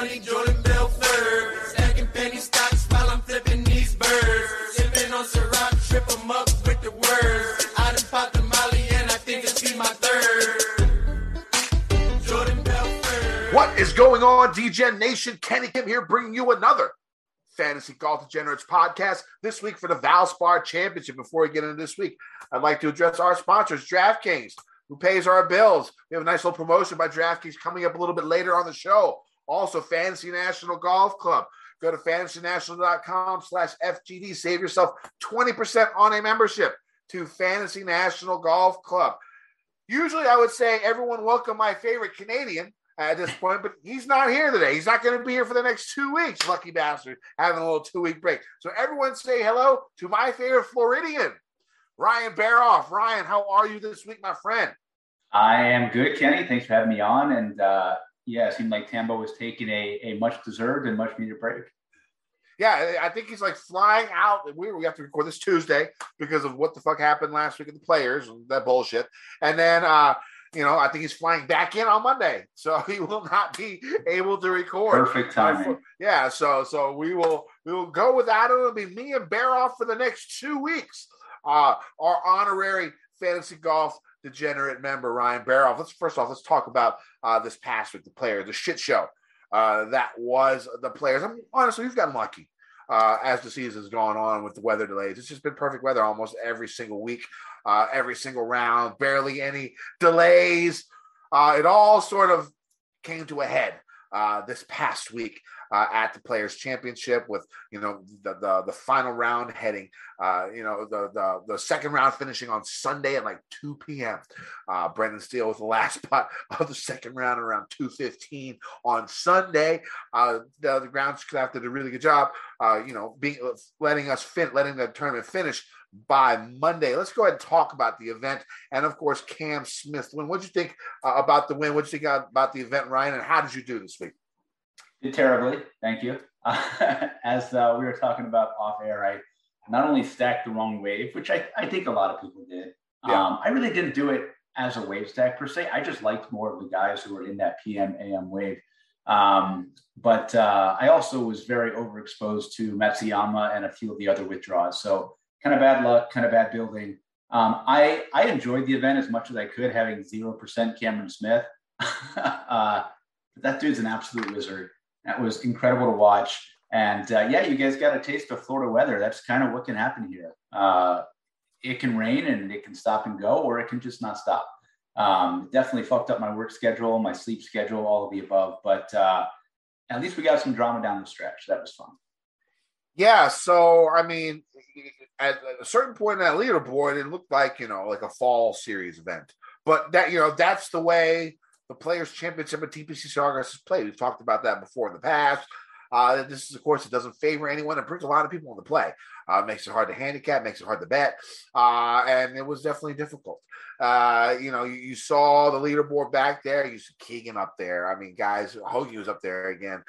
money, Jordan Belford. Stacking penny stocks while I'm flipping these birds. Sipping on Ciroc, trip them up with the words. I done popped the molly and I think it's be my third. Jordan Belford. What is going on, DGen Nation? Kenny Kim here bringing you another Fantasy Golf Degenerates podcast this week for the Valspar Championship. Before we get into this week, I'd like to address our sponsors, DraftKings, who pays our bills. We have a nice little promotion by DraftKings coming up a little bit later on the show. Also, Fantasy National Golf Club. Go to fantasynational.com/FGD. Save yourself 20% on a membership to Fantasy National Golf Club. Usually I would say everyone welcome my favorite Canadian at this point, but he's not here today. He's not going to be here for the next 2 weeks, lucky bastard, having a little 2-week break. So everyone say hello to my favorite Floridian, Ryan Baroff. Ryan, how are you this week, my friend? I am good, Kenny. Thanks for having me on. And it seemed like Tambo was taking a much-deserved and much-needed break. Yeah, I think he's like flying out. We have to record this Tuesday because of what the fuck happened last week at the Players, that bullshit. And then I think he's flying back in on Monday, so he will not be able to record. Perfect timing. Yeah, so we will go without him. It'll be me and Baroff for the next 2 weeks. Our honorary Fantasy Golf Degenerate member, Ryan Baroff. Let's talk about this past week, the Players, the shit show that was the Players. I mean, honestly, we've gotten lucky as the season's gone on with the weather delays. It's just been perfect weather almost every single week. Every single round, barely any delays. It all sort of came to a head this past week at the Players Championship with, the final round heading, the second round finishing on Sunday at like 2 p.m. Brendan Steele with the last putt of the second round around 2:15 on Sunday. The grounds staff did a really good job, letting the tournament finish by Monday. Let's go ahead and talk about the event and, of course, Cam Smith win. What did you think about the win? What did you think about the event, Ryan? And how did you do this week? Did terribly. Thank you. As we were talking about off air, I not only stacked the wrong wave, which I think a lot of people did. Yeah. I really didn't do it as a wave stack per se. I just liked more of the guys who were in that PM AM wave. But I also was very overexposed to Matsuyama and a few of the other withdrawals. So kind of bad luck, kind of bad building. I enjoyed the event as much as I could, having 0% Cameron Smith. But that dude's an absolute wizard. That was incredible to watch. And you guys got a taste of Florida weather. That's kind of what can happen here. It can rain and it can stop and go, or it can just not stop. Definitely fucked up my work schedule, my sleep schedule, all of the above. But at least we got some drama down the stretch. That was fun. Yeah, so, I mean, at a certain point in that leaderboard, it looked like, like a fall series event. But that, that's the way the Players' Championship at TPC Sawgrass is played. We've talked about that before in the past. This is, of course, it doesn't favor anyone. It brings a lot of people into play. Makes it hard to handicap, makes it hard to bet. And it was definitely difficult. You saw the leaderboard back there. You see Keegan up there. I mean, guys, Hogan was up there again.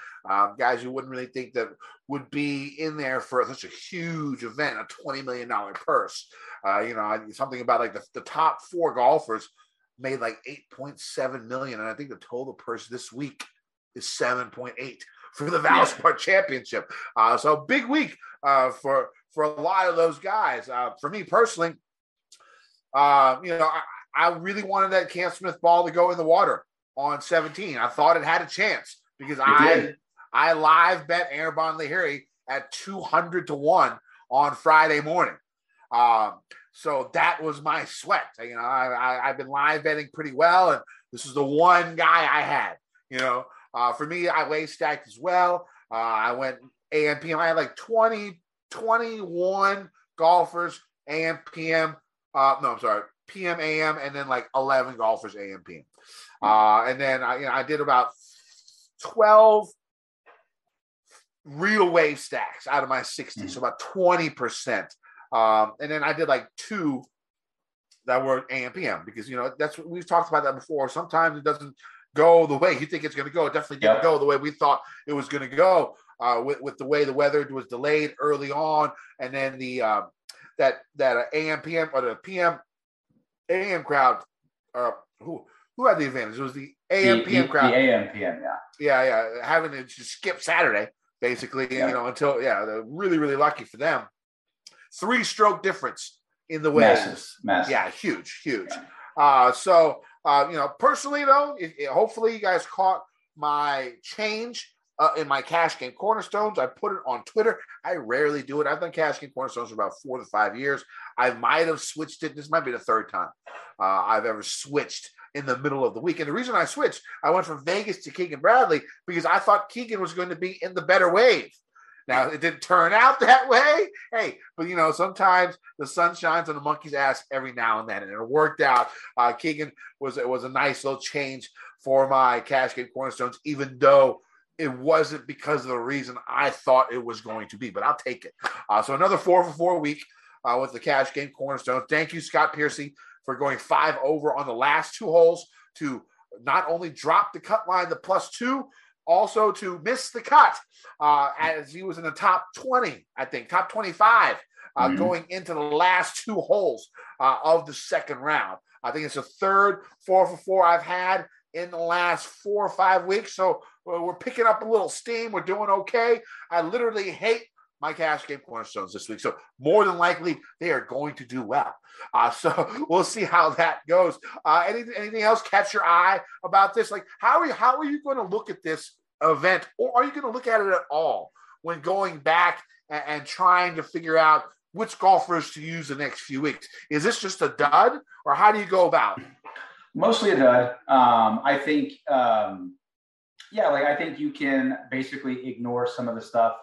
Guys you wouldn't really think that would be in there for such a huge event, a $20 million purse. Something about like the top four golfers made like $8.7 million. And I think the total purse this week is $7.8 for the Valspar Championship. So big week for a lot of those guys. For me personally, I really wanted that Cam Smith ball to go in the water on 17. I thought it had a chance because I live bet Aaron Bonlehiri at 200-1 on Friday morning. So that was my sweat. I've been live betting pretty well, and this is the one guy I had, For me, I wave stacked as well. I went AM/PM. I had like 21 golfers AM/PM. PM AM, and then like 11 golfers AM/PM. And then I did about 12 real wave stacks out of my 60, so about 20%. And then I did like 2 that were AM/PM because that's what we've talked about that before. Sometimes it doesn't go the way you think it's going to go. It definitely didn't go the way we thought it was going to go with the way the weather was delayed early on, and then the AM/PM or the PM AM crowd who had the advantage? It was the AM/PM crowd. The AM/PM, yeah. Yeah, yeah. Having to just skip Saturday, basically, they're really, really lucky for them. 3-stroke difference in the ways. Massive. Yeah, huge. Yeah. Personally, though, hopefully you guys caught my change in my cash game cornerstones. I put it on Twitter. I rarely do it. I've done cash game cornerstones for about 4 to 5 years. I might have switched it. This might be the third time I've ever switched in the middle of the week. And the reason I switched, I went from Vegas to Keegan Bradley because I thought Keegan was going to be in the better wave. Now, it didn't turn out that way. Hey, but, sometimes the sun shines on the monkey's ass every now and then, and it worked out. Keegan was a nice little change for my cash game cornerstones, even though it wasn't because of the reason I thought it was going to be, but I'll take it. So another 4 for 4 week with the cash game cornerstones. Thank you, Scott Piercy, for going 5 over on the last 2 holes to not only drop the cut line, the +2, also to miss the cut as he was in the top 20, I think, top 25 going into the last 2 holes of the second round. I think it's the third 4 for 4 I've had in the last 4 or 5 weeks. So we're picking up a little steam. We're doing okay. I literally hate my cash game cornerstones this week. So more than likely, they are going to do well. So we'll see how that goes. Anything else catch your eye about this? Like, how are you going to look at this event, or are you going to look at it at all when going back and trying to figure out which golfers to use the next few weeks? Is this just a dud, or how do you go about it? Mostly a dud. I think, I think you can basically ignore some of the stuff.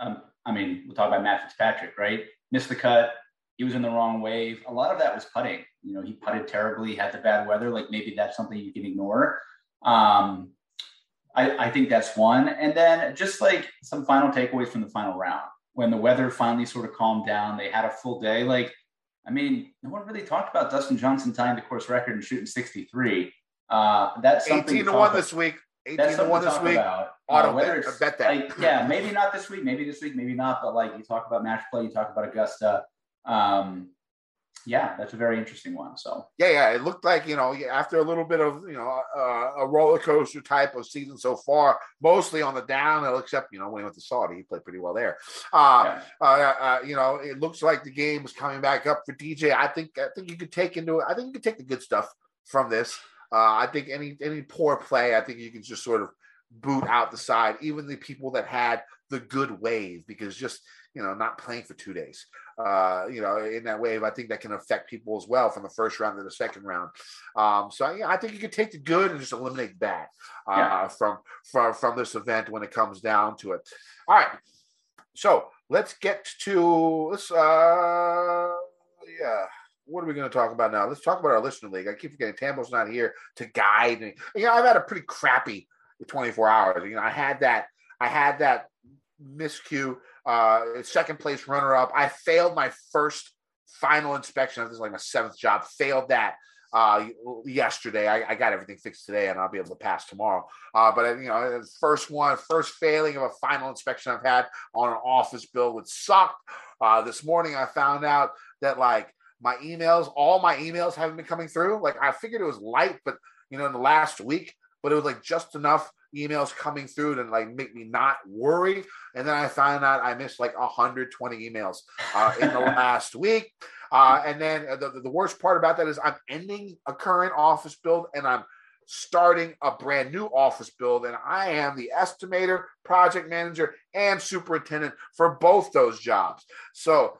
We'll talk about Matt Fitzpatrick, right? Missed the cut. He was in the wrong wave. A lot of that was putting. He putted terribly, had the bad weather. Like, maybe that's something you can ignore. I think that's one. And then just like some final takeaways from the final round. When the weather finally sort of calmed down, they had a full day. No one really talked about Dustin Johnson tying the course record and shooting 63. That's something 18-1 this week. 18-1 this week. I bet that. Maybe not this week. Maybe this week. Maybe not. But you talk about match play. You talk about Augusta. That's a very interesting one. So it looked like after a little bit of a roller coaster type of season so far, mostly on the downhill, except when he went to Saudi, he played pretty well there. It looks like the game is coming back up for DJ. I think you could take into it. I think you could take the good stuff from this. I think any poor play, I think you can just sort of boot out the side, even the people that had the good wave, because just, not playing for 2 days, in that wave, I think that can affect people as well from the first round to the second round. I think you can take the good and just eliminate that from this event when it comes down to it. All right. So let's get to this. What are we going to talk about now? Let's talk about our listener league. I keep forgetting Tambo's not here to guide me. I've had a pretty crappy 24 hours. I had that miscue, second place runner up. I failed my first final inspection. This is my 7th job. Failed that yesterday. I got everything fixed today, and I'll be able to pass tomorrow. But first failing of a final inspection I've had on an office bill, which sucked. This morning I found out that my emails haven't been coming through. I figured it was light, but in the last week, but it was just enough emails coming through to make me not worry. And then I found out I missed 120 emails in the last week. And then the worst part about that is I'm ending a current office build and I'm starting a brand new office build. And I am the estimator, project manager, and superintendent for both those jobs. So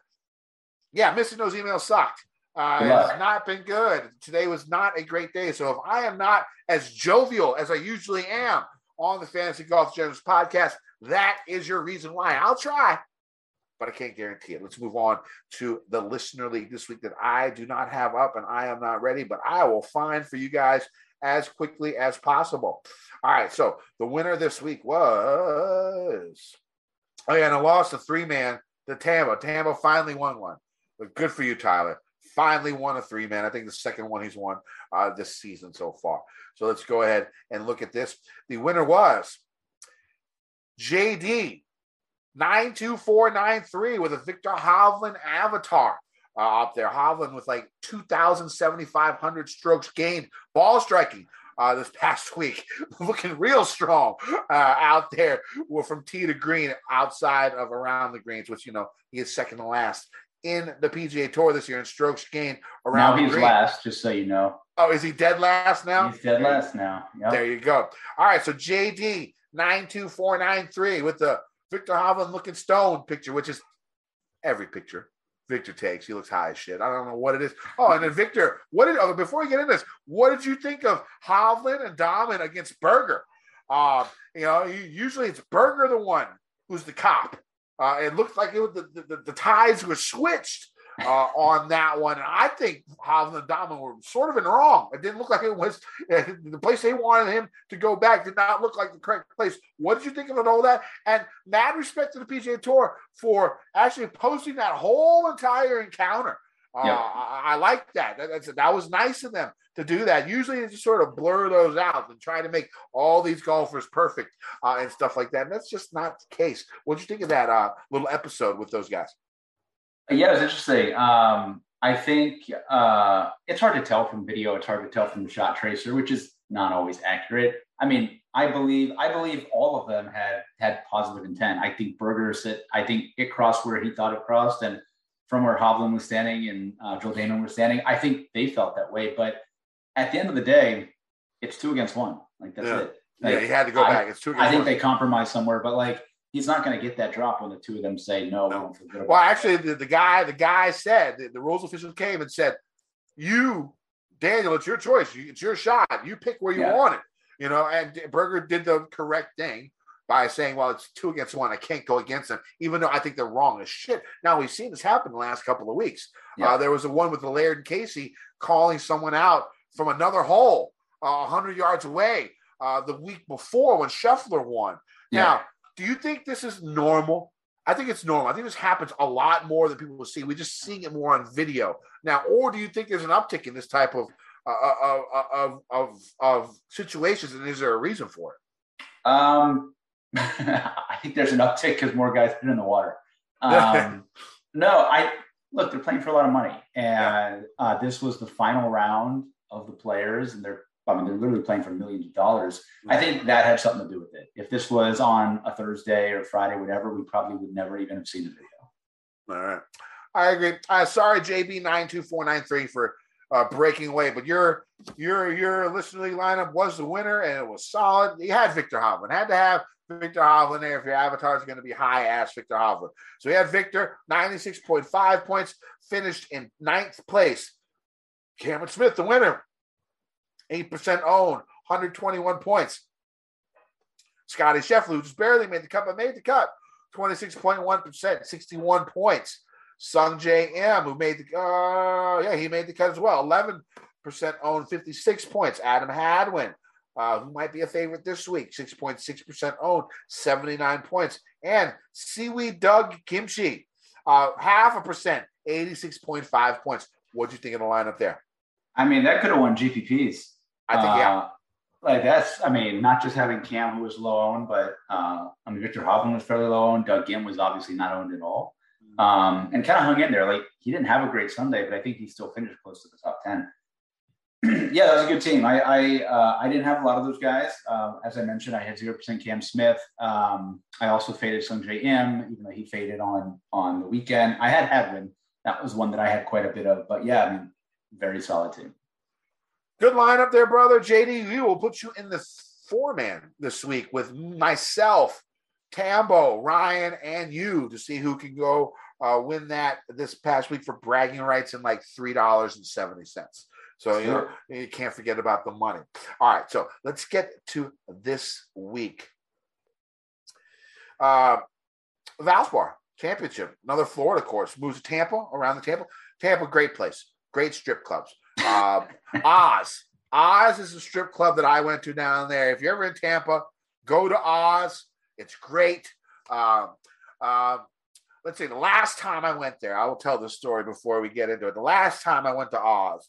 missing those emails sucked. It's not been good. Today was not a great day. So if I am not as jovial as I usually am on the Fantasy Golf Generals podcast, that is your reason why. I'll try, but I can't guarantee it. Let's move on to the listener league this week that I do not have up and I am not ready, but I will find for you guys as quickly as possible. All right. So the winner this week was, and I lost a 3-man to Tambo. Tambo finally won one. But good for you, Tyler. Finally won a 3-man. I think the second one he's won this season so far. So let's go ahead and look at this. The winner was JD 92493 with a Victor Hovland avatar. up there. Hovland with like 2,750 strokes gained. Ball striking this past week, looking real strong out there from tee to green outside of around the greens, which, you know, he is second to last in the PGA Tour this year in strokes gained around the greens. Now he's last, just so you know. Oh, is he dead last now? He's dead last now. Yep. There you go. All right, so JD 92493 with the Victor Hovland looking stone picture, which is every picture Victor takes. He looks high as shit. I don't know what it is. Oh, and then Victor, before we get into this, what did you think of Hovland and Dahman against Berger? You know, usually it's Berger the one who's the cop. It looked like it was the tides were switched on that one. And I think Hovland and Dahman were sort of in wrong. It didn't look like it was the place they wanted him to go back. Did not look like the correct place. What did you think of it, all that? And mad respect to the PGA Tour for actually posting that whole entire encounter. Yep. I like that. That was nice of them to do that. Usually they just sort of blur those out and try to make all these golfers perfect and stuff like that. And that's just not the case. What did you think of that little episode with those guys? Yeah, it was interesting. I think it's hard to tell from video. It's hard to tell from the shot tracer, which is not always accurate. I mean, I believe all of them had positive intent. I think Berger said, I think it crossed where he thought it crossed, and from where Hovland was standing and Joel Damon was standing, I think they felt that way. But at the end of the day, it's 2 against 1. Like, that's it. Like, yeah, he had to go back. It's 2 against 1. I think they compromised somewhere, but like, he's not going to get that drop when the two of them say no. Well, actually, the guy said, the rules official came and said, "You, Daniel, it's your choice. It's your shot. You pick where you want it." You know, and Berger did the correct thing by saying, well, it's 2 against 1. I can't go against them, even though I think they're wrong as shit. Now, we've seen this happen the last couple of weeks. Yeah. There was the one with the Laird and Casey calling someone out from another hole 100 yards away the week before when Scheffler won. Yeah. Now, do you think this is normal? I think it's normal. I think this happens a lot more than people will see. We're just seeing it more on video now. Or do you think there's an uptick in this type of situations, and is there a reason for it? I think there's an uptick because more guys been in the water. They're playing for a lot of money, and this was the final round of the players, and they're literally playing for millions of dollars. I think that had something to do with it. If this was on a Thursday or Friday, whatever, we probably would never even have seen the video. All right, I agree. Sorry, JB 92493 for breaking away, but your listening lineup was the winner, and it was solid. You had Victor Hovland. Had to have Victor Hovland there if your avatar is going to be high-ass Victor Hovland. So we had Victor, 96.5 points, finished in 9th place. Cameron Smith, the winner, 8% owned, 121 points. Scotty Scheffler, who just barely made the cut, but made the cut, 26.1%, 61 points. Sung J M, who made the he made the cut as well, 11% owned, 56 points. Adam Hadwin, who might be a favorite this week, 6.6% owned, 79 points. And Seaweed Doug Kimchi, 0.5%, 86.5 points. What'd you think of the lineup there? I mean, that could have won GPPs. I think, like that's, I mean, not just having Cam, who was low owned, but Victor Hovland was fairly low owned. Doug Gim was obviously not owned at all, and kind of hung in there. Like, he didn't have a great Sunday, but I think he still finished close to the top 10. Yeah, that was a good team. I didn't have a lot of those guys. As I mentioned, I had 0% Cam Smith. I also faded Sung J M, even though he faded on the weekend. I had Hadwin. That was one that I had quite a bit of. But yeah, I mean, very solid team. Good lineup there, brother. JD, we will put you in the 4-man this week with myself, Tambo, Ryan, and you to see who can go win that this past week for bragging rights in like $3.70. So, you can't forget about the money. All right, so let's get to this week. Valspar Championship, another Florida course, moves to Tampa, around the Tampa. Tampa, great place, great strip clubs. Oz is a strip club that I went to down there. If you're ever in Tampa, go to Oz. It's great. Let's see, the last time I went there, I will tell this story before we get into it. The last time I went to Oz,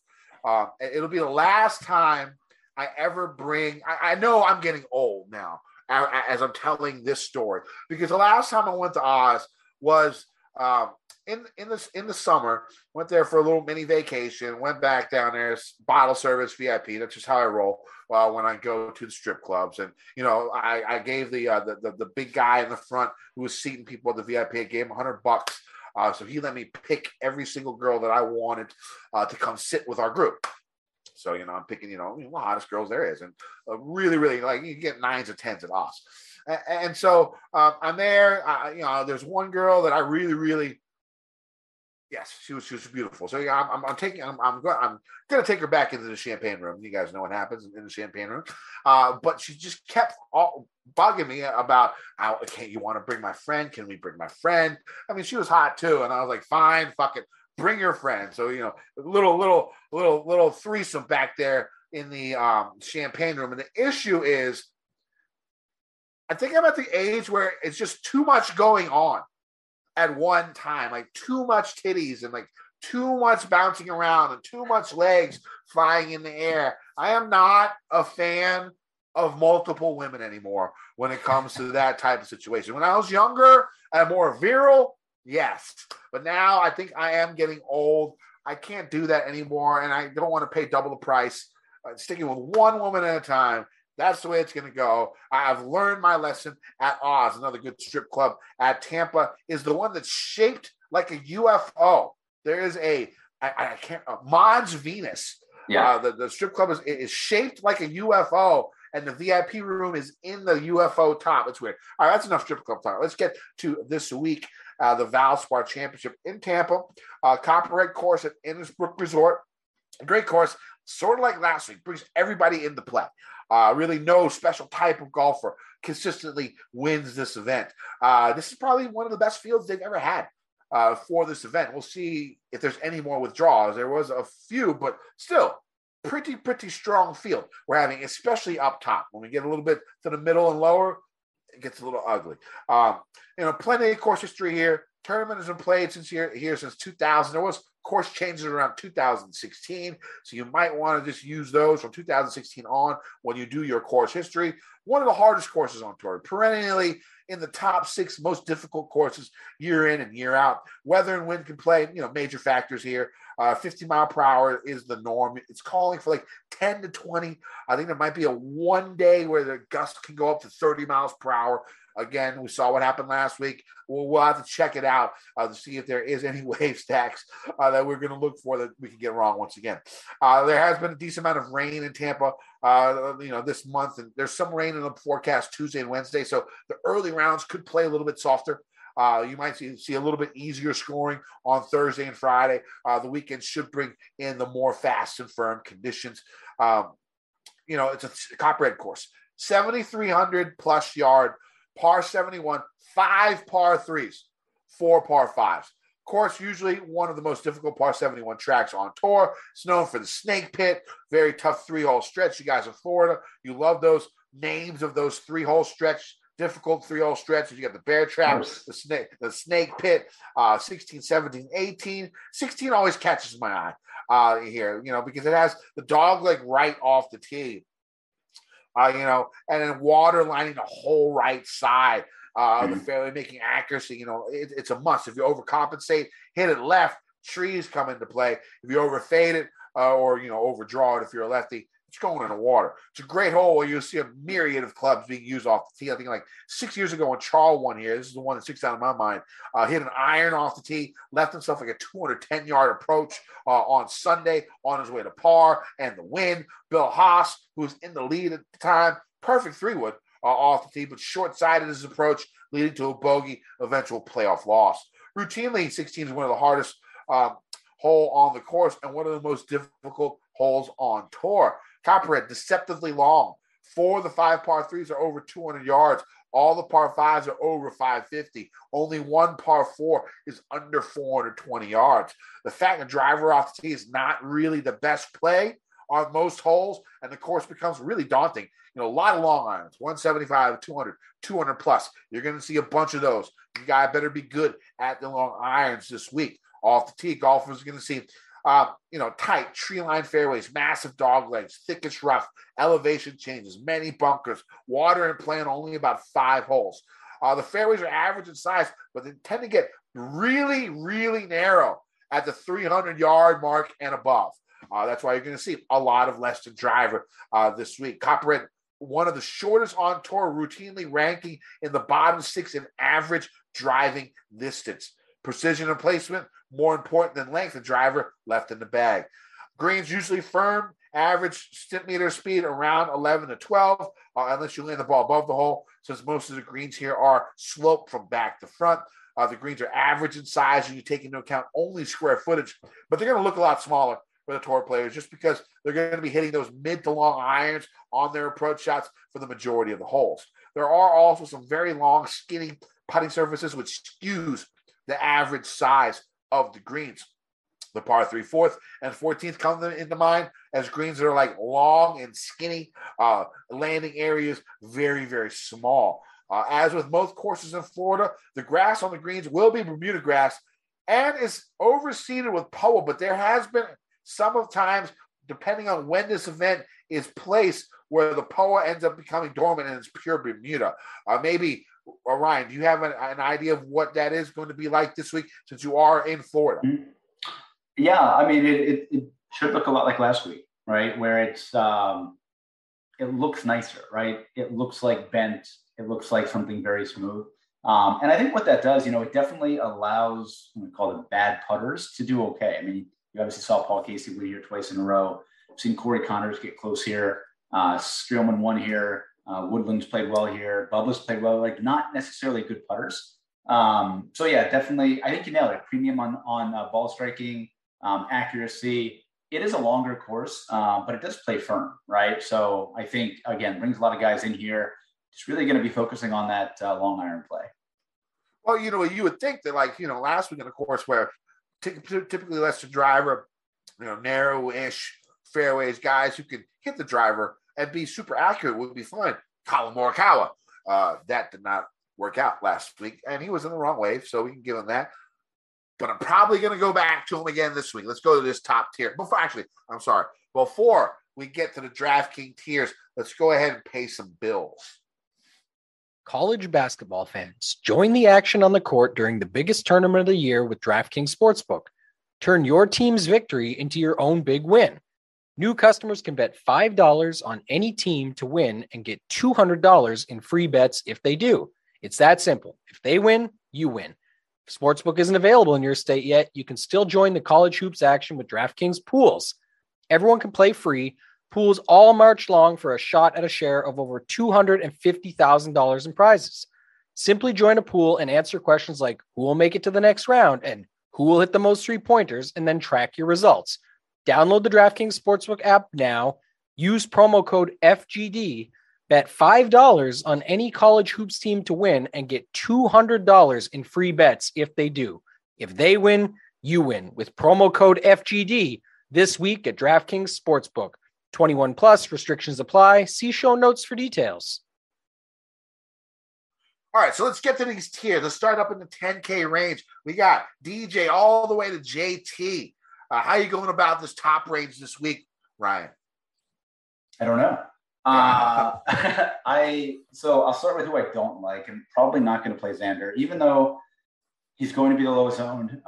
it'll be the last time I ever bring, I know I'm getting old now as I'm telling this story, because the last time I went to Oz was in the summer, went there for a little mini vacation, went back down there, bottle service VIP. That's just how I roll when I go to the strip clubs. And, you know, I gave the big guy in the front who was seating people at the VIP game $100. So he let me pick every single girl that I wanted to come sit with our group. So, you know, I'm picking, you know, the hottest girls there is. And really, really, like, you get 9s or 10s at Oz. And so I'm there. You know, there's one girl that I really, really, yes, she was beautiful. So yeah, I'm going to take her back into the champagne room. You guys know what happens in the champagne room. But she just kept bugging me about, you want to bring my friend? Can we bring my friend? I mean, she was hot too. And I was like, fine, fuck it. Bring your friend. So, you know, little threesome back there in the champagne room. And the issue is, I think I'm at the age where it's just too much going on at one time, like too much titties and like too much bouncing around and too much legs flying in the air. I am not a fan of multiple women anymore when it comes to that type of situation. When I was younger and more virile, yes. But now I think I am getting old. I can't do that anymore. And I don't want to pay double the price. I'm sticking with one woman at a time. That's the way it's going to go. I've learned my lesson at Oz, another good strip club at Tampa, is the one that's shaped like a UFO. There is Mons Venus. Yeah. The strip club is shaped like a UFO, and the VIP room is in the UFO top. It's weird. All right, that's enough strip club time. Let's get to this week, the Valspar Championship in Tampa, Copperhead Course at Innisbrook Resort. A great course, sort of like last week, brings everybody into play. Really no special type of golfer consistently wins this event. This is probably one of the best fields they've ever had for this event. We'll see if there's any more withdrawals. There was a few, but still pretty strong field we're having, especially up top. When we get a little bit to the middle and lower, it gets a little ugly. You know, plenty of course history here. Tournament has been played since 2000. There was course changes around 2016, so you might want to just use those from 2016 on when you do your course history. One of the hardest courses on tour, perennially in the top 6 most difficult courses year in and year out. Weather and wind can play, you know, major factors here. 50 mile per hour is the norm. It's calling for like 10 to 20. I think there might be a one day where the gusts can go up to 30 miles per hour. Again, we saw what happened last week. We'll have to check it out to see if there is any wave stacks that we're going to look for that we can get wrong once again. There has been a decent amount of rain in Tampa, you know, this month, and there's some rain in the forecast Tuesday and Wednesday, so the early rounds could play a little bit softer. You might see a little bit easier scoring on Thursday and Friday. The weekend should bring in the more fast and firm conditions. You know, it's a Copperhead course, 7,300-plus yard, par 71, 5 par 3s, 4 par 5s. Course, usually one of the most difficult par 71 tracks on tour. It's known for the snake pit, very tough three-hole stretch. You guys in Florida, you love those names of those three-hole stretch, difficult three-hole stretches. You got the bear trap, the snake pit, 16, 17, 18. 16 always catches my eye here, you know, because it has the dog leg right off the tee. You know, and then water lining the whole right side of the fairway, making accuracy, you know, it's a must. If you overcompensate, hit it left, trees come into play. If you overfade it or, you know, overdraw it, if you're a lefty, it's going in the water. It's a great hole where you'll see a myriad of clubs being used off the tee. I think like 6 years ago when Charles won here, this is the one that sticks out in my mind, hit an iron off the tee, left himself like a 210-yard approach on Sunday on his way to par and the win. Bill Haas, who was in the lead at the time, perfect three-wood off the tee, but short-sighted his approach, leading to a bogey, eventual playoff loss. Routinely, 16 is one of the hardest hole on the course and one of the most difficult holes on tour. Copperhead, deceptively long. 4 of the 5 par 3s are over 200 yards. All the par 5s are over 550. Only one par 4 is under 420 yards. The fact that driver off the tee is not really the best play on most holes, and the course becomes really daunting. You know, a lot of long irons, 175, 200, 200 plus. You're going to see a bunch of those. You guys better be good at the long irons this week. Off the tee, golfers are going to see you know, tight tree line fairways, massive dog legs, thickest rough, elevation changes, many bunkers, water in play on only about 5 holes. The fairways are average in size, but they tend to get really, really narrow at the 300-yard mark and above. That's why you're going to see a lot of less to driver this week. Copperhead, one of the shortest on tour, routinely ranking in the bottom six in average driving distance. Precision and placement, more important than length, the driver left in the bag. Greens usually firm, average stint meter speed around 11 to 12, unless you land the ball above the hole, since most of the greens here are sloped from back to front. The greens are average in size, and you take into account only square footage, but they're going to look a lot smaller for the tour players just because they're going to be hitting those mid to long irons on their approach shots for the majority of the holes. There are also some very long, skinny putting surfaces, which skews the average size of the greens. The par 3, 4th, and 14th come into mind as greens that are like long and skinny, landing areas very, very small. As with most courses in Florida, the grass on the greens will be Bermuda grass and is overseeded with polo, but there has been sometimes, depending on when this event is placed, where the POA ends up becoming dormant and it's pure Bermuda. Maybe, Orion, do you have an idea of what that is going to be like this week since you are in Florida? Yeah, I mean, it should look a lot like last week, right? Where it looks nicer, right? It looks like bent. It looks like something very smooth. And I think what that does, it definitely allows, we call it bad putters, to do okay. I mean, you obviously saw Paul Casey win here twice in a row. I've seen Corey Connors get close here. Streelman won here. Woodland's played well here. Bubba's played well, like not necessarily good putters. So yeah, definitely. I think you nailed it. Premium on ball striking, accuracy. It is a longer course, but it does play firm, right? So I think, again, brings a lot of guys in here. It's really going to be focusing on that long iron play. Well, you would think that last week in a course where typically less to driver, narrow-ish fairways, guys who can hit the driver and be super accurate would be fine. Colin Morikawa, that did not work out last week, and he was in the wrong wave, so we can give him that. But I'm probably going to go back to him again this week. Let's go to this top tier. Before we get to the DraftKings tiers, let's go ahead and pay some bills. College basketball fans, join the action on the court during the biggest tournament of the year with DraftKings Sportsbook. Turn your team's victory into your own big win. New customers can bet $5 on any team to win and get $200 in free bets if they do. It's that simple. If they win, you win. If Sportsbook isn't available in your state yet, you can still join the college hoops action with DraftKings Pools. Everyone can play free pools all March long for a shot at a share of over $250,000 in prizes. Simply join a pool and answer questions like who will make it to the next round and who will hit the most three-pointers, and then track your results. Download the DraftKings Sportsbook app now. Use promo code FGD. Bet $5 on any college hoops team to win and get $200 in free bets if they do. If they win, you win with promo code FGD this week at DraftKings Sportsbook. 21 plus, restrictions apply. See show notes for details. All right, so let's get to these tiers. Let's start up in the 10K range. We got DJ all the way to JT. How are you going about this top range this week, Ryan? I don't know. I'll start with who I don't like. I'm probably not going to play Xander, even though he's going to be the lowest owned.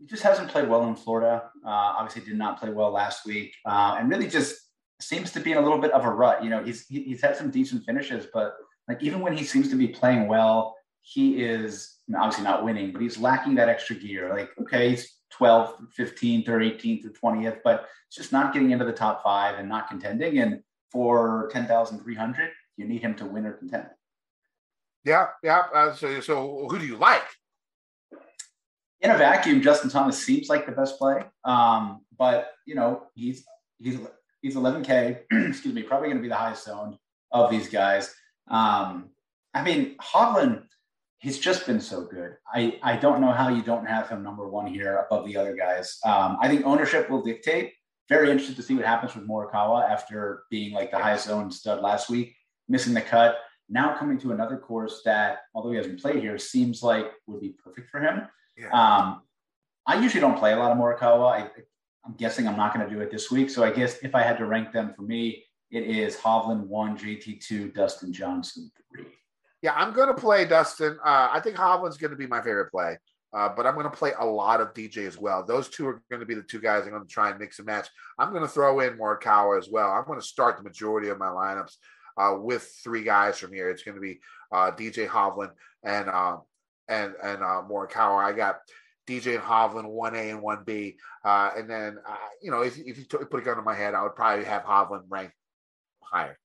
He just hasn't played well in Florida. Obviously did not play well last week. And really just seems to be in a little bit of a rut. He's had some decent finishes, but like, even when he seems to be playing well, he is obviously not winning, but he's lacking that extra gear. Like, okay, he's 12th, 15th, or 18th, or 20th, but it's just not getting into the top five and not contending. And for 10,300, you need him to win or contend. Yeah. So who do you like? In a vacuum, Justin Thomas seems like the best play, but he's 11K. Excuse me, probably going to be the highest owned of these guys. I mean, Hovland, he's just been so good. I don't know how you don't have him number one here above the other guys. I think ownership will dictate. Very interested to see what happens with Morikawa after being like the highest owned stud last week, missing the cut. Now coming to another course that, although he hasn't played here, seems like would be perfect for him. Yeah. I usually don't play a lot of Morikawa. I'm guessing I'm not going to do it this week. So I guess if I had to rank them for me, it is Hovland 1, JT 2, Dustin Johnson 3. Yeah, I'm going to play Dustin. I think Hovland's going to be my favorite play, but I'm going to play a lot of DJ as well. Those two are going to be the two guys I'm going to try and mix and match. I'm going to throw in Morikawa as well. I'm going to start the majority of my lineups with three guys from here. It's going to be DJ, Hovland, and Morikawa. I got DJ and Hovland 1A and 1B, and then if you put a gun to my head, I would probably have Hovland ranked higher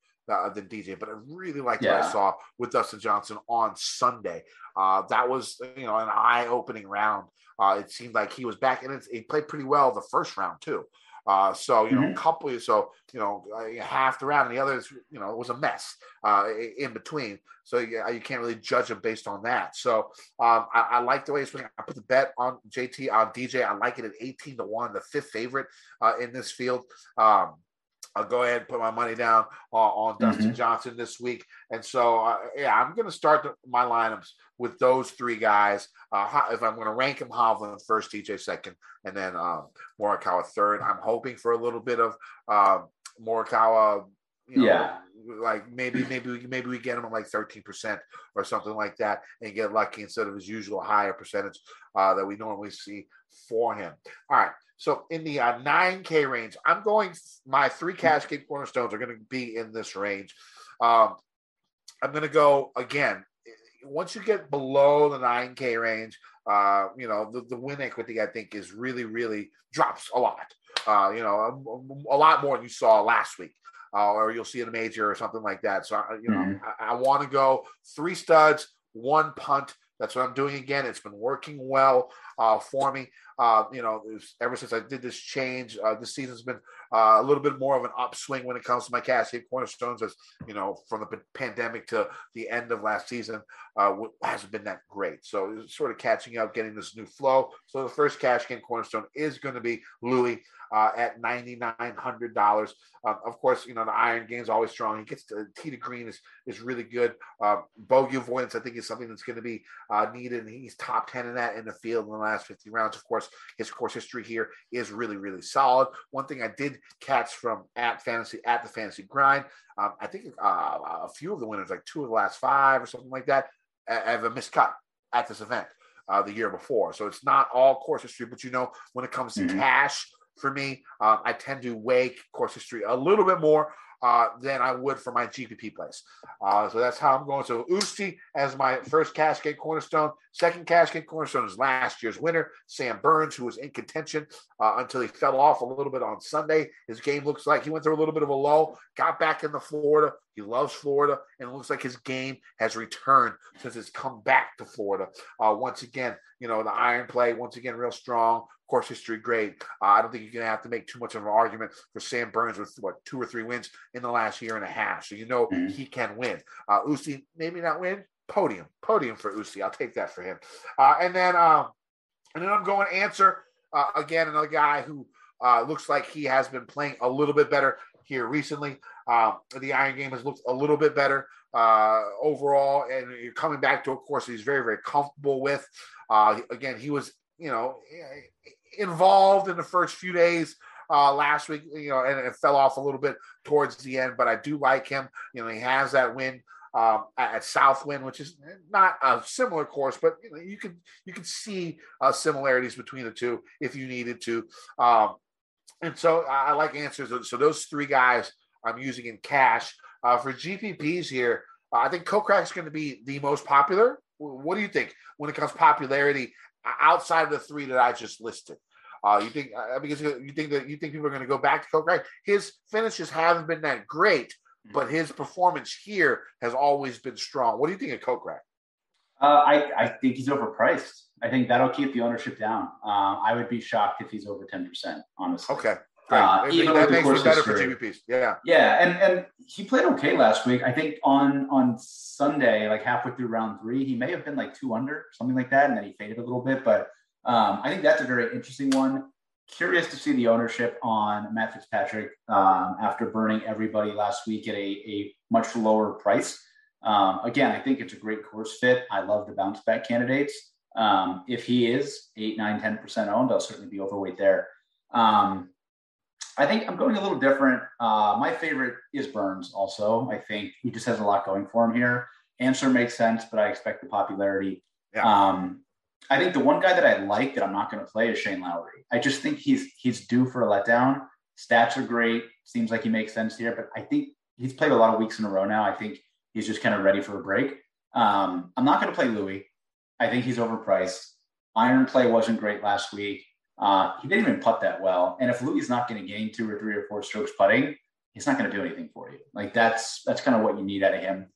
than DJ. But I really liked what I saw with Dustin Johnson on Sunday. That was an eye-opening round. It seemed like he was back, and he played pretty well the first round too. Half the round and the others, it was a mess in between. So you can't really judge him based on that. So I like the way he's swinging. I put the bet on JT on DJ. I like it at 18-1, the fifth favorite in this field. I'll go ahead and put my money down on Dustin Johnson this week. And so, I'm going to start my lineups with those three guys. If I'm going to rank him, Hovland first, DJ second, and then Morikawa third. I'm hoping for a little bit of Morikawa, like maybe we get him at like 13% or something like that and get lucky instead of his usual higher percentage that we normally see for him. All right. So in the 9K range, I'm going – my three cash game cornerstones are going to be in this range. I'm going to go, again, once you get below the 9K range, the win equity, I think, is really, really – drops a lot, a lot more than you saw last week. Or you'll see in a major or something like that. So, I want to go three studs, one punt. That's what I'm doing again. It's been working well for me. Ever since I did this change, this season's been a little bit more of an upswing when it comes to my cash game cornerstones. As from the pandemic to the end of last season, hasn't been that great. So it's sort of catching up, getting this new flow. So the first cash game cornerstone is going to be Louis at $9,900. Of course, the iron game is always strong. He gets to tee to green is really good. Bogey avoidance, I think, is something that's going to be needed. And he's top 10 in that in the field in the last 50 rounds. Of course, his course history here is really, really solid. One thing I did catch from at the Fantasy Grind, I think a few of the winners, like two of the last five or something like that, have a missed cut at this event the year before. So it's not all course history, but when it comes to cash, for me, I tend to weigh course history a little bit more than I would for my GPP plays. So that's how I'm going. So Oosty as my first cash game cornerstone. Second cash game cornerstone is last year's winner, Sam Burns, who was in contention until he fell off a little bit on Sunday. His game looks like he went through a little bit of a lull, got back into Florida. He loves Florida, and it looks like his game has returned since it's come back to Florida. Once again, the iron play, once again, real strong. Course history great. I don't think you're going to have to make too much of an argument for Sam Burns with, two or three wins in the last year and a half. So he can win. Usti, maybe not win. Podium for Usti. I'll take that for him. And then I'm going Ancer. Again, another guy who looks like he has been playing a little bit better here recently. The iron game has looked a little bit better overall, and you're coming back to a course that he's very, very comfortable with. Again, he was involved in the first few days last week, and it fell off a little bit towards the end, but I do like him. He has that win at Southwind, which is not a similar course, but you could see similarities between the two if you needed to. And so I like answers. So those three guys I'm using in cash for GPPs here. I think Kokrak is going to be the most popular. What do you think when it comes to popularity outside of the three that I just listed? You think people are going to go back to Kokrak? His finishes haven't been that great, but his performance here has always been strong. What do you think of Kokrak? I think he's overpriced. I think that'll keep the ownership down. I would be shocked if he's over 10%, honestly. Okay. Great. That makes it better for GPPs. Yeah. Yeah. And he played okay last week. I think on Sunday, like halfway through round three, he may have been like 2 under, something like that. And then he faded a little bit, but I think that's a very interesting one. Curious to see the ownership on Matt Fitzpatrick after burning everybody last week at a much lower price. Again, I think it's a great course fit. I love the bounce back candidates. If he is 8, 9, 10% owned, I'll certainly be overweight there. I think I'm going a little different. My favorite is Burns also. I think he just has a lot going for him here. Ancer makes sense, but I expect the popularity. Yeah. I think the one guy that I like that I'm not going to play is Shane Lowry. I just think he's due for a letdown. Stats are great. Seems like he makes sense here, but I think he's played a lot of weeks in a row now. I think he's just kind of ready for a break. I'm not going to play Louis. I think he's overpriced. Iron play wasn't great last week. He didn't even putt that well. And if Louis is not going to gain 2 or 3 or 4 strokes putting, he's not going to do anything for you. Like that's kind of what you need out of him.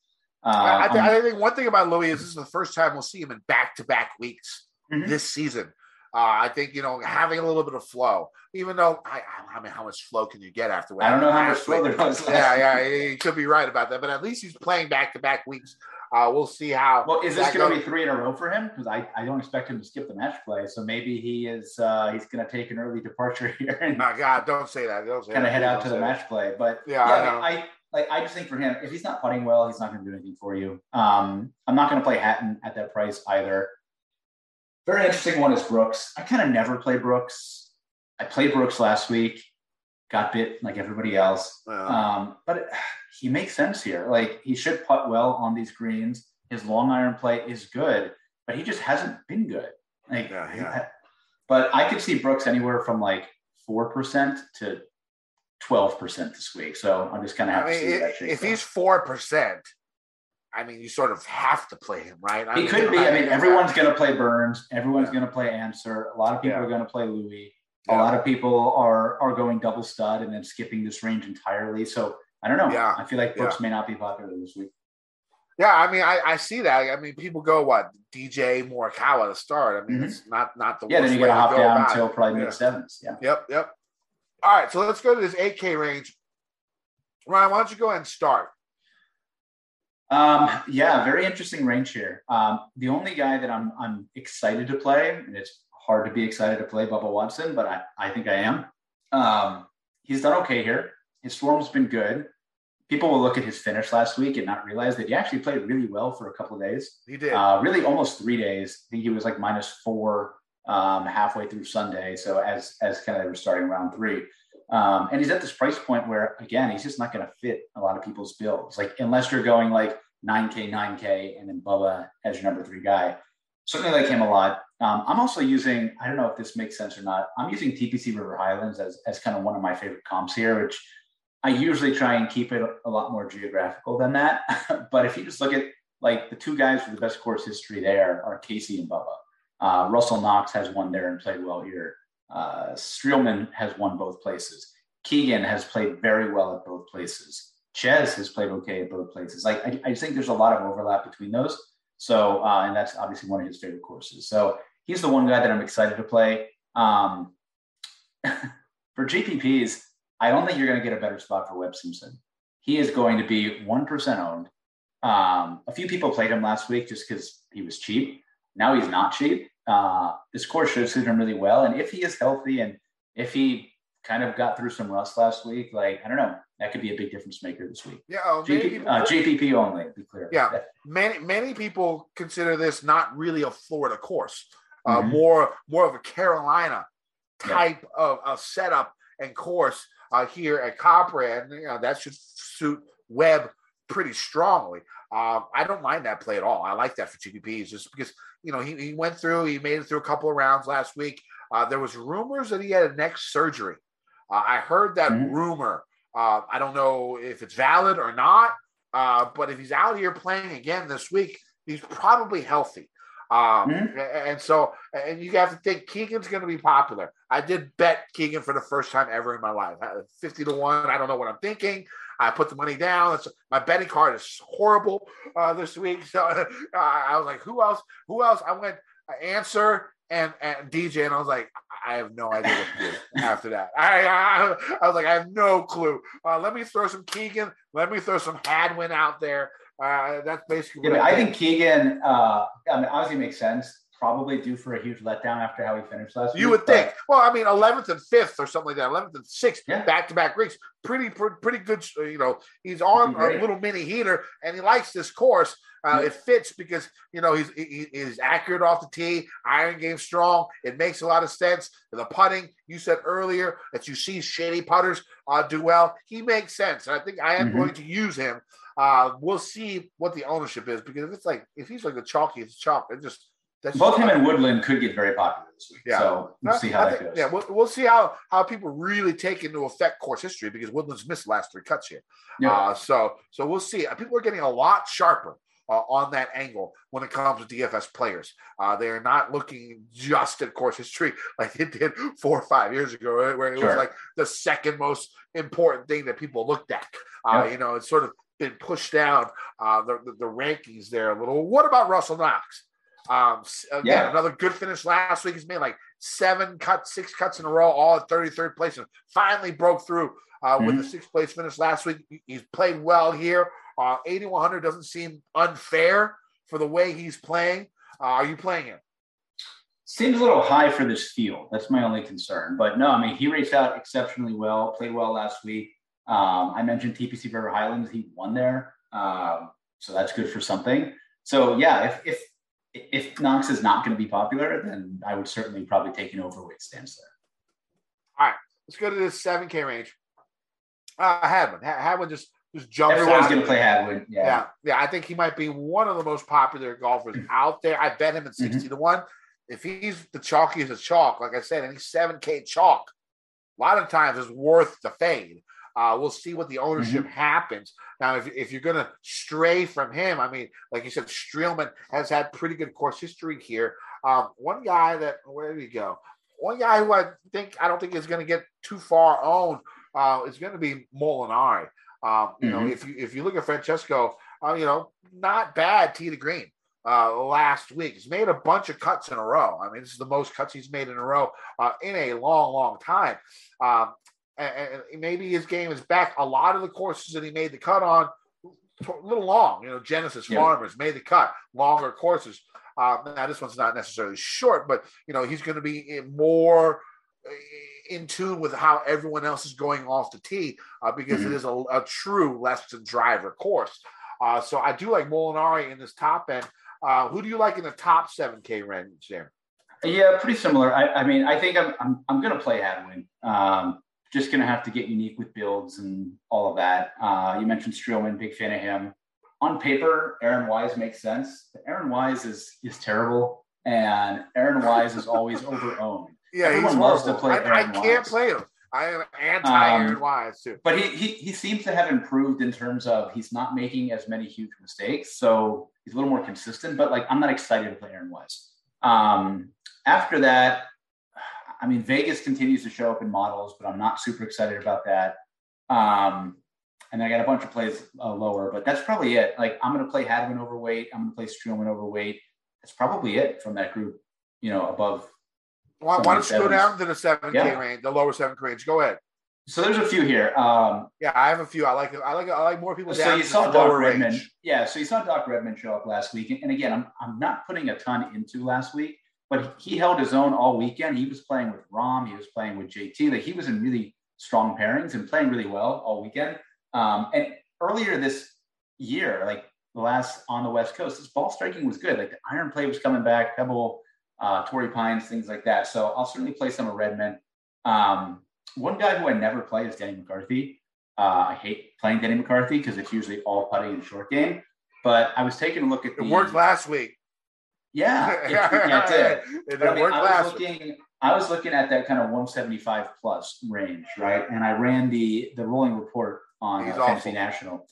I think one thing about Louis is this is the first time we'll see him in back-to-back weeks this season. I think, having a little bit of flow, even though I mean, how much flow can you get after? I don't know how much flow there was. Yeah, you could be right about that, but at least he's playing back-to-back weeks. We'll see how. Well, is this going to be 3 in a row for him? Because I don't expect him to skip the match play. So maybe he is. He's going to take an early departure here. And my God, don't say that. Don't say kind of head out to the match play. But I just think for him, if he's not putting well, he's not going to do anything for you. I'm not going to play Hatton at that price either. Very interesting one is Brooks. I kind of never play Brooks. I played Brooks last week, got bit like everybody else. Wow. But he makes sense here. Like he should putt well on these greens. His long iron play is good, but he just hasn't been good. Like, But I could see Brooks anywhere from like 4% to 12% this week. So I'm just kind of have to see that. If he's 4%, I mean, you sort of have to play him, right? He could be. I mean, everyone's going to play Burns. Everyone's going to play Ancer. A lot of people are going to play Louis. A lot of people are going double stud and then skipping this range entirely. So I don't know. Yeah. I feel like Brooks may not be popular this week. Yeah, I mean, I see that. I mean, people go, DJ Morikawa to start. I mean, it's not the worst then you got to hop down until probably mid-sevens. Yeah. Yep. All right, so let's go to this 8K range. Ryan, why don't you go ahead and start? Very interesting range here. The only guy that I'm excited to play, and it's hard to be excited to play Bubba Watson, but I think I am. He's done okay here. His form's been good. People will look at his finish last week and not realize that he actually played really well for a couple of days. He did. Really almost 3 days. I think he was like -4 halfway through Sunday. So as kind of they were starting round 3, and he's at this price point where again, he's just not going to fit a lot of people's bills. Like unless you're going like 9K, and then Bubba as your number 3 guy, certainly like him a lot. I'm also using, I don't know if this makes sense or not. I'm using TPC River Highlands as kind of one of my favorite comps here, which I usually try and keep it a lot more geographical than that. But if you just look at like the 2 guys with the best course history there are Casey and Bubba. Russell Knox has won there and played well here. Streelman has won both places. Keegan has played very well at both places. Ches has played okay at both places. Like I just think there's a lot of overlap between those. So, and that's obviously one of his favorite courses. So he's the one guy that I'm excited to play. For GPPs, I don't think you're going to get a better spot for Webb Simpson. He is going to be 1% owned. A few people played him last week just because he was cheap. Now he's not cheap. This course should suit him really well. And if he is healthy and if he kind of got through some rust last week, like, I don't know, that could be a big difference maker this week. Yeah, GPP only, to be clear. Yeah, many people consider this not really a Florida course, more of a Carolina type of setup and course here at Copperhead. You know, that should suit Webb pretty strongly. I don't mind that play at all. I like that for GPPs just because, he went through, he made it through a couple of rounds last week. There was rumors that he had a neck surgery. I heard that rumor. I don't know if it's valid or not, but if he's out here playing again this week, he's probably healthy. And you have to think Keegan's going to be popular. I did bet Keegan for the first time ever in my life, 50-1. I don't know what I'm thinking. I put the money down. My betting card is horrible this week. So I was like, who else? I went Ancer and DJ. And I was like, I have no idea what to do after that. I was like, I have no clue. Let me throw some Keegan. Let me throw some Hadwin out there. That's basically. I think Keegan, obviously makes sense. probably due for a huge letdown after how he finished last week. You would think. Well, I mean, 11th and 5th or something like that. 11th and 6th, yeah. Back-to-back weeks. Pretty good, you know. He's on a little mini heater, and he likes this course. It fits because, you know, he's accurate off the tee, iron game strong. It makes a lot of sense. The putting, you said earlier that you see shady putters do well. He makes sense. And I think I am going to use him. We'll see what the ownership is, because if it's like, if he's like the chalky, it's chalk. It just, that's both him and Woodland could get very popular this week. Yeah. So we'll see how that goes. Yeah, we'll see how people really take into effect course history, because Woodland's missed last three cuts here. Yeah. So we'll see. People are getting a lot sharper on that angle when it comes to DFS players. They are not looking just at course history like it did 4 or 5 years ago, right? Where it was like the second most important thing that people looked at. You know, it's sort of been pushed down the rankings there a little. What about Russell Knox? Again, another good finish last week. He's made like 6 cuts in a row, all at 33rd place, and finally broke through with the 6th place finish last week. He's played well here. 8,100 doesn't seem unfair for the way he's playing. Are you playing him? Seems a little high for this field. That's my only concern. But no, I mean, he raced out exceptionally well, played well last week. I mentioned TPC River Highlands. He won there. So that's good for something. So yeah, if Knox is not going to be popular, then I would certainly probably take an overweight stance there. All right, let's go to this 7K range. Hadwin. Hadwin just jumped. Everyone's going to play Hadwin. Yeah. I think he might be one of the most popular golfers out there. I bet him at 60 to 1. If he's the chalkiest of chalk, like I said, and he's 7K chalk, a lot of times is worth the fade. We'll see what the ownership happens. Now, if you're going to stray from him, I mean, like you said, Streelman has had pretty good course history here. One guy who I don't think is going to get too far owned is going to be Molinari. You know, if you look at Francesco, you know, not bad tee to green last week. He's made a bunch of cuts in a row. I mean, this is the most cuts he's made in a row in a long, long time. And maybe his game is back. A lot of the courses that he made the cut on, a little long, you know, Genesis Farmers made the cut, longer courses. Now this one's not necessarily short, but you know, he's going to be more in tune with how everyone else is going off the tee because it is a true lesson driver course. So I do like Molinari in this top end. Who do you like in the top 7K range there? Yeah, pretty similar. I mean, I think I'm going to play Hadwin. Just going to have to get unique with builds and all of that. You mentioned Streelman, big fan of him. On paper, Aaron Wise makes sense. But Aaron Wise is terrible, and Aaron Wise is always overowned. Yeah, everyone loves to play Aaron Wise. I can't play him. I am anti-Aaron Wise, too. But he seems to have improved in terms of he's not making as many huge mistakes, so he's a little more consistent. But, like, I'm not excited to play Aaron Wise. After that, I mean, Vegas continues to show up in models, but I'm not super excited about that. And I got a bunch of plays lower, but that's probably it. Like, I'm going to play Hadwin overweight. I'm going to play Streelman overweight. That's probably it from that group, you know, above. Well, why don't you go down to the 7K range, the lower 7K range? Go ahead. So there's a few here. I have a few. I like more people. So you saw Doc Redman. Yeah. So you saw Doc Redman show up last week. And again, I'm not putting a ton into last week. But he held his own all weekend. He was playing with Rom. He was playing with JT. Like, he was in really strong pairings and playing really well all weekend. And earlier this year, like the last on the West Coast, his ball striking was good. Like, the iron play was coming back, Pebble, Torrey Pines, things like that. So I'll certainly play some of Redmond. One guy who I never play is Danny McCarthy. I hate playing Danny McCarthy because it's usually all putting and short game. But I was taking a look at it. It worked last week. Yeah, it did. But, I mean, I was looking at that kind of 175 plus range, right? And I ran the rolling report on Fantasy National.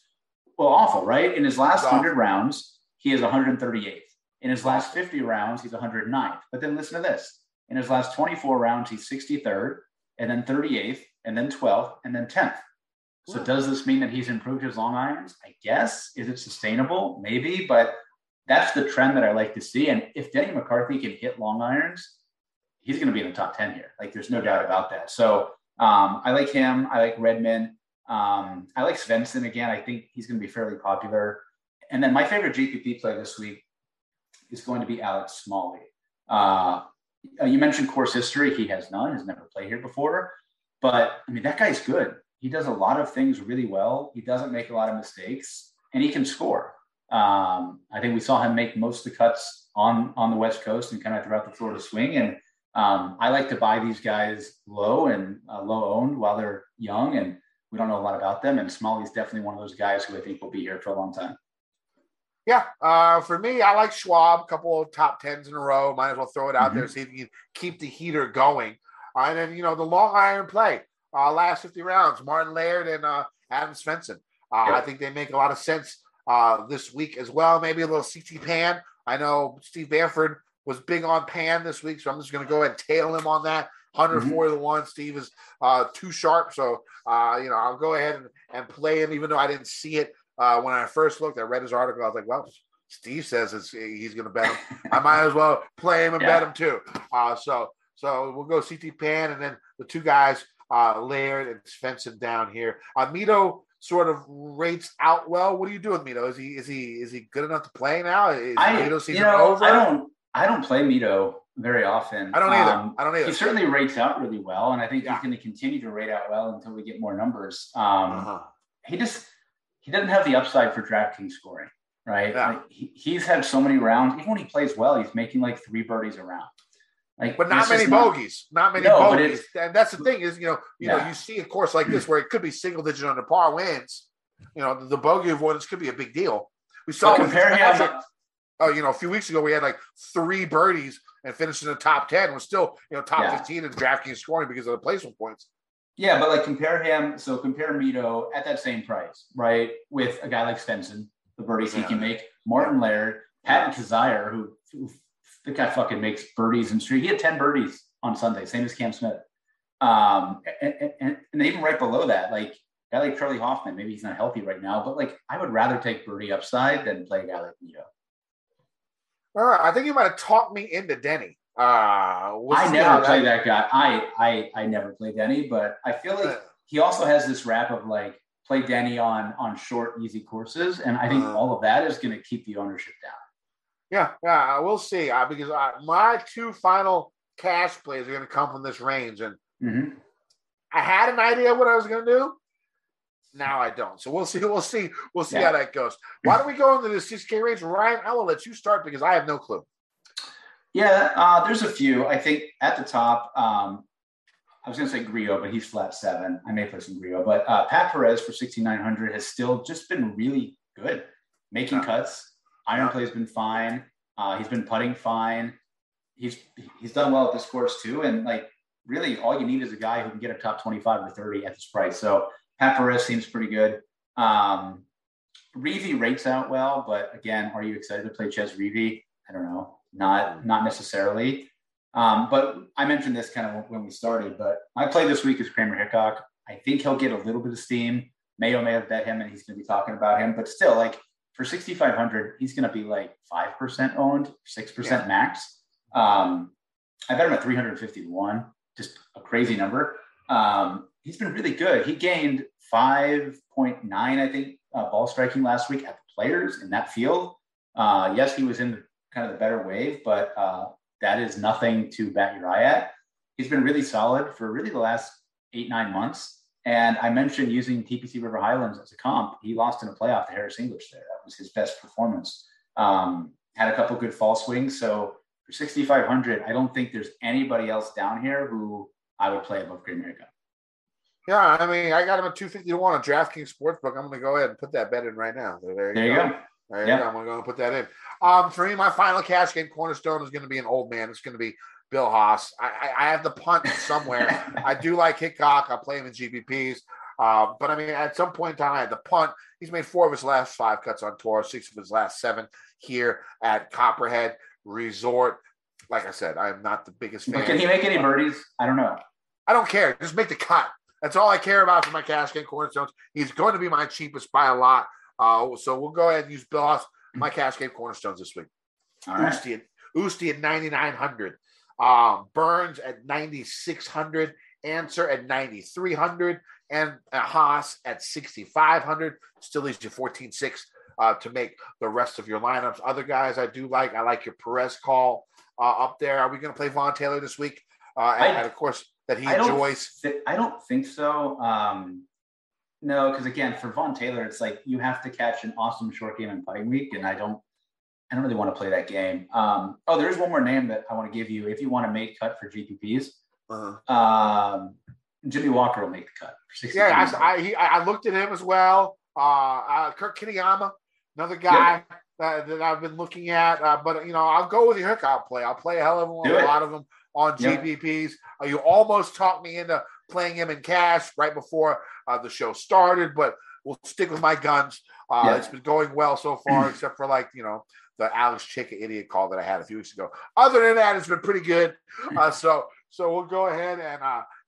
Well, awful, right? In his last 100 rounds, he is 138th. In his last 50 rounds, he's 109th. But then listen to this. In his last 24 rounds, he's 63rd, and then 38th, and then 12th, and then 10th. So does this mean that he's improved his long irons? I guess. Is it sustainable? Maybe, but that's the trend that I like to see. And if Danny McCarthy can hit long irons, he's going to be in the top 10 here. Like, there's no doubt about that. So I like him. I like Redmond. I like Svensson again. I think he's going to be fairly popular. And then my favorite GPP play this week is going to be Alex Smalley. You mentioned course history. He has none, has never played here before, but I mean, that guy's good. He does a lot of things really well. He doesn't make a lot of mistakes and he can score. I think we saw him make most of the cuts on the West Coast and kind of throughout the Florida swing. And I like to buy these guys low and low owned while they're young. And we don't know a lot about them. And Smalley's definitely one of those guys who I think will be here for a long time. Yeah. For me, I like Schwab, a couple of top tens in a row. Might as well throw it out there. See if you can keep the heater going. And then, you know, the long iron play, last 50 rounds, Martin Laird and Adam Svensson. Yep. I think they make a lot of sense this week as well. Maybe a little CT Pan. I know Steve Bamford was big on Pan this week, so I'm just going to go ahead and tail him on that. 104 to 1. Steve is too sharp, so you know, I'll go ahead and play him, even though I didn't see it when I first looked. I read his article. I was like, well, Steve says he's going to bet him. I might as well play him and bet him too. So we'll go CT Pan and then the two guys, Laird and Svensson down here. Mito sort of rates out well. What do you do with Mito? Is he good enough to play now? Is Mito season over? I don't play Mito very often. I don't either. He certainly rates out really well, and I think he's going to continue to rate out well until we get more numbers. He doesn't have the upside for DraftKings scoring, right? Yeah. Like he's had so many rounds. Even when he plays well, he's making like 3 birdies a round. Like, but not many bogeys. Not many bogeys. And that's the thing is, you know, you see a course like this where it could be single digit under par wins. You know, the bogey avoidance could be a big deal. We saw a few weeks ago, we had like 3 birdies and finished in the top 10. Was still, top 15 in DraftKings scoring because of the placement points. Yeah, but like compare him. So compare Mito at that same price, right? With a guy like Svensson, the birdies he can make, Martin Laird, Pat Kazire, who the guy fucking makes birdies and streak. He had 10 birdies on Sunday, same as Cam Smith. And even right below that, like a guy like Charlie Hoffman, maybe he's not healthy right now, but like I would rather take birdie upside than play a guy like Mito. All right, I think you might have talked me into Denny. I never play that guy. I never play Denny, but I feel like he also has this rap of like play Denny on short, easy courses, and I think all of that is going to keep the ownership down. Yeah, we'll see. Because my 2 final cash plays are going to come from this range, and I had an idea what I was going to do. Now I don't. So we'll see how that goes. Why don't we go into the 6K range? Ryan, I will let you start because I have no clue. Yeah, there's a few. I think at the top, I was going to say Griot, but he's flat 7. I may play some Griot. But Pat Perez for 6,900 has still just been really good. Making cuts. Iron play has been fine. He's been putting fine. He's done well at this course too. And like really all you need is a guy who can get a top 25 or 30 at this price. So Pat Perez seems pretty good. Reavy rates out well, but again, are you excited to play Ches Reavy? I don't know. Not necessarily. But I mentioned this kind of when we started, but my play this week is Kramer Hickok. I think he'll get a little bit of steam. Mayo may have bet him and he's going to be talking about him, but still like for 6,500, he's going to be like 5% owned, 6% max. I bet him at 351, just a crazy number. He's been really good. He gained 5.9, I think, ball striking last week at the Players in that field. Yes, he was in kind of the better wave, but that is nothing to bat your eye at. He's been really solid for really the last 8-9 months. And I mentioned using TPC River Highlands as a comp. He lost in a playoff to Harris English there. That was his best performance. Had a couple good fall swings. So for 6,500, I don't think there's anybody else down here who I would play above Kramer Hickok. Yeah, I mean, I got him at 250 to 1 on DraftKings Sportsbook. I'm going to go ahead and put that bet in right now. There you go. There you go. I'm going to go and put that in. For me, my final cash game cornerstone is going to be an old man. It's going to be Bill Haas. I have the punt somewhere. I do like Hickok. I play him in GPPs. But, I mean, at some point in time, I had the punt. He's made 4 of his last 5 cuts on tour, 6 of his last 7 here at Copperhead Resort. Like I said, I am not the biggest fan. But can he make any birdies? I don't know. I don't care. Just make the cut. That's all I care about for my cash game cornerstones. He's going to be my cheapest by a lot. So we'll go ahead and use Bill Haas, my cash game cornerstones this week. All right. Oosty at 9,900. Burns at 9,600. Ancer at 9,300. And Haas at 6,500. Still leaves you 14,600 to make the rest of your lineups. Other guys I do like. I like your Perez call up there. Are we going to play Von Taylor this week? And of course, that he enjoys. I don't think so. No, because again, for Von Taylor, it's like you have to catch an awesome short game in putting week, and I don't really want to play that game. Oh, there is one more name that I want to give you if you want to make cut for GPPs. Uh-huh. Jimmy Walker will make the cut. Yeah, I looked at him as well. Kirk Kitayama, another guy that I've been looking at. But you know, I'll go with your hook. I'll play a hell of a lot of them on GPPs. You almost talked me into playing him in cash right before the show started, but we'll stick with my guns. It's been going well so far, except for the Alex Chick idiot call that I had a few weeks ago. Other than that, it's been pretty good. So we'll go ahead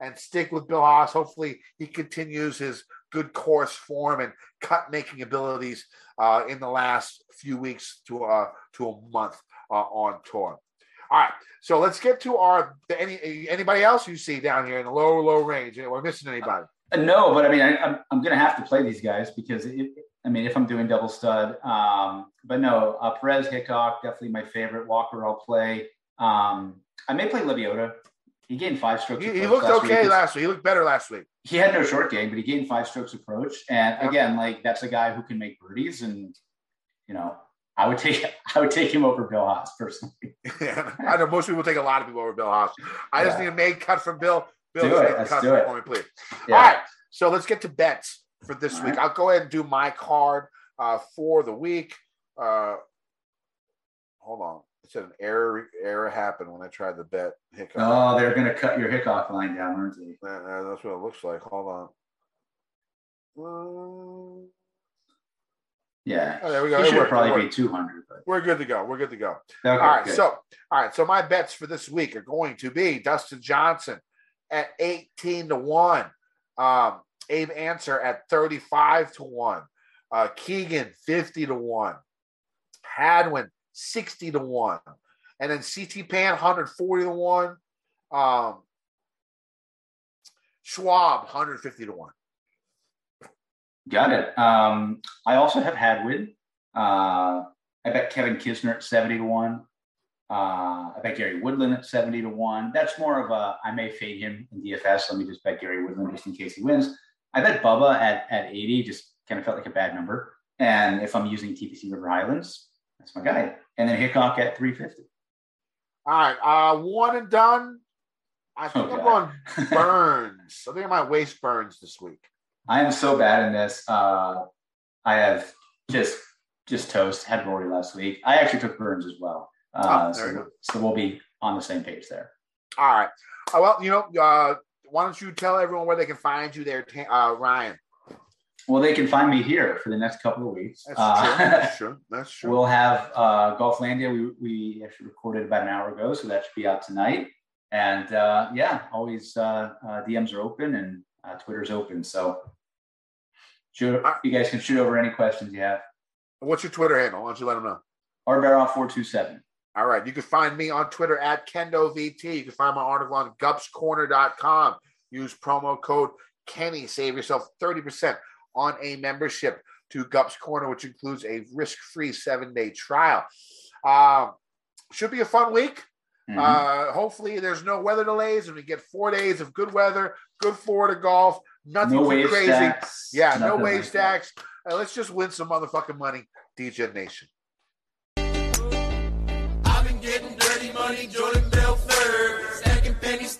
and stick with Bill Haas. Hopefully he continues his good course form and cut making abilities in the last few weeks to a month on tour. All right, so let's get to anybody else you see down here in the low range. We're missing anybody? No, but I'm going to have to play these guys because if I'm doing double stud. But no, Perez, Hickok, definitely my favorite. Walker, I'll play. I may play Leviota. He gained 5 strokes. He looked okay last week. He looked better last week. He had no short game, but he gained 5 strokes approach. And again, that's a guy who can make birdies. And I would take him over Bill Haas personally. Yeah, I know most people take a lot of people over Bill Haas. I just need a made cut from Bill. Bill, do it. Let's cut do it. For me, please. Yeah. All right. So let's get to bets for this week. I'll go ahead and do my card for the week. Hold on. It said an error happened when I tried to bet Hickok. Oh, they're going to cut your Hickok line down, aren't they? That's what it looks like. Hold on. There we go. It should probably be 200. But... We're good to go. Okay, all right. Good. So my bets for this week are going to be Dustin Johnson at 18-1, Abe Ancer at 35-1, Keegan 50-1, Hadwin 60-1, and then CT Pan 140-1, Schwab 150-1. Got it. I also have Hadwin. I bet Kevin Kisner at 70-1. I bet Gary Woodland at 70-1. That's more of a I may fade him in DFS. Let me just bet Gary Woodland just in case he wins. I bet Bubba at 80. Just kind of felt like a bad number. And if I'm using TPC River Highlands, that's my guy. And then Hickok at 350. All right, one and done. I think I'm going Burns. I think I might waste Burns this week. I am so bad in this. I have just toast. Had Rory last week. I actually took Burns as well. So we'll be on the same page there. All right. Why don't you tell everyone where they can find you there, Ryan? Well, they can find me here for the next couple of weeks. That's true. We'll have Golflandia. We actually recorded about an hour ago, so that should be out tonight. And always DMs are open and Twitter's open. So you guys can shoot over any questions you have. What's your Twitter handle? Why don't you let them know? RBarrow427. All right. You can find me on Twitter at KendoVT. You can find my article on GupsCorner.com. Use promo code Kenny. Save yourself 30% on a membership to Gups Corner, which includes a risk-free 7-day trial. Should be a fun week. Mm-hmm. Hopefully there's no weather delays and we get 4 days of good weather, good Florida golf, nothing too crazy. Stacks. Yeah, no wave stacks. Let's just win some motherfucking money, DJ Nation. I've been getting dirty money, Jordan Belfort, stacking pennies.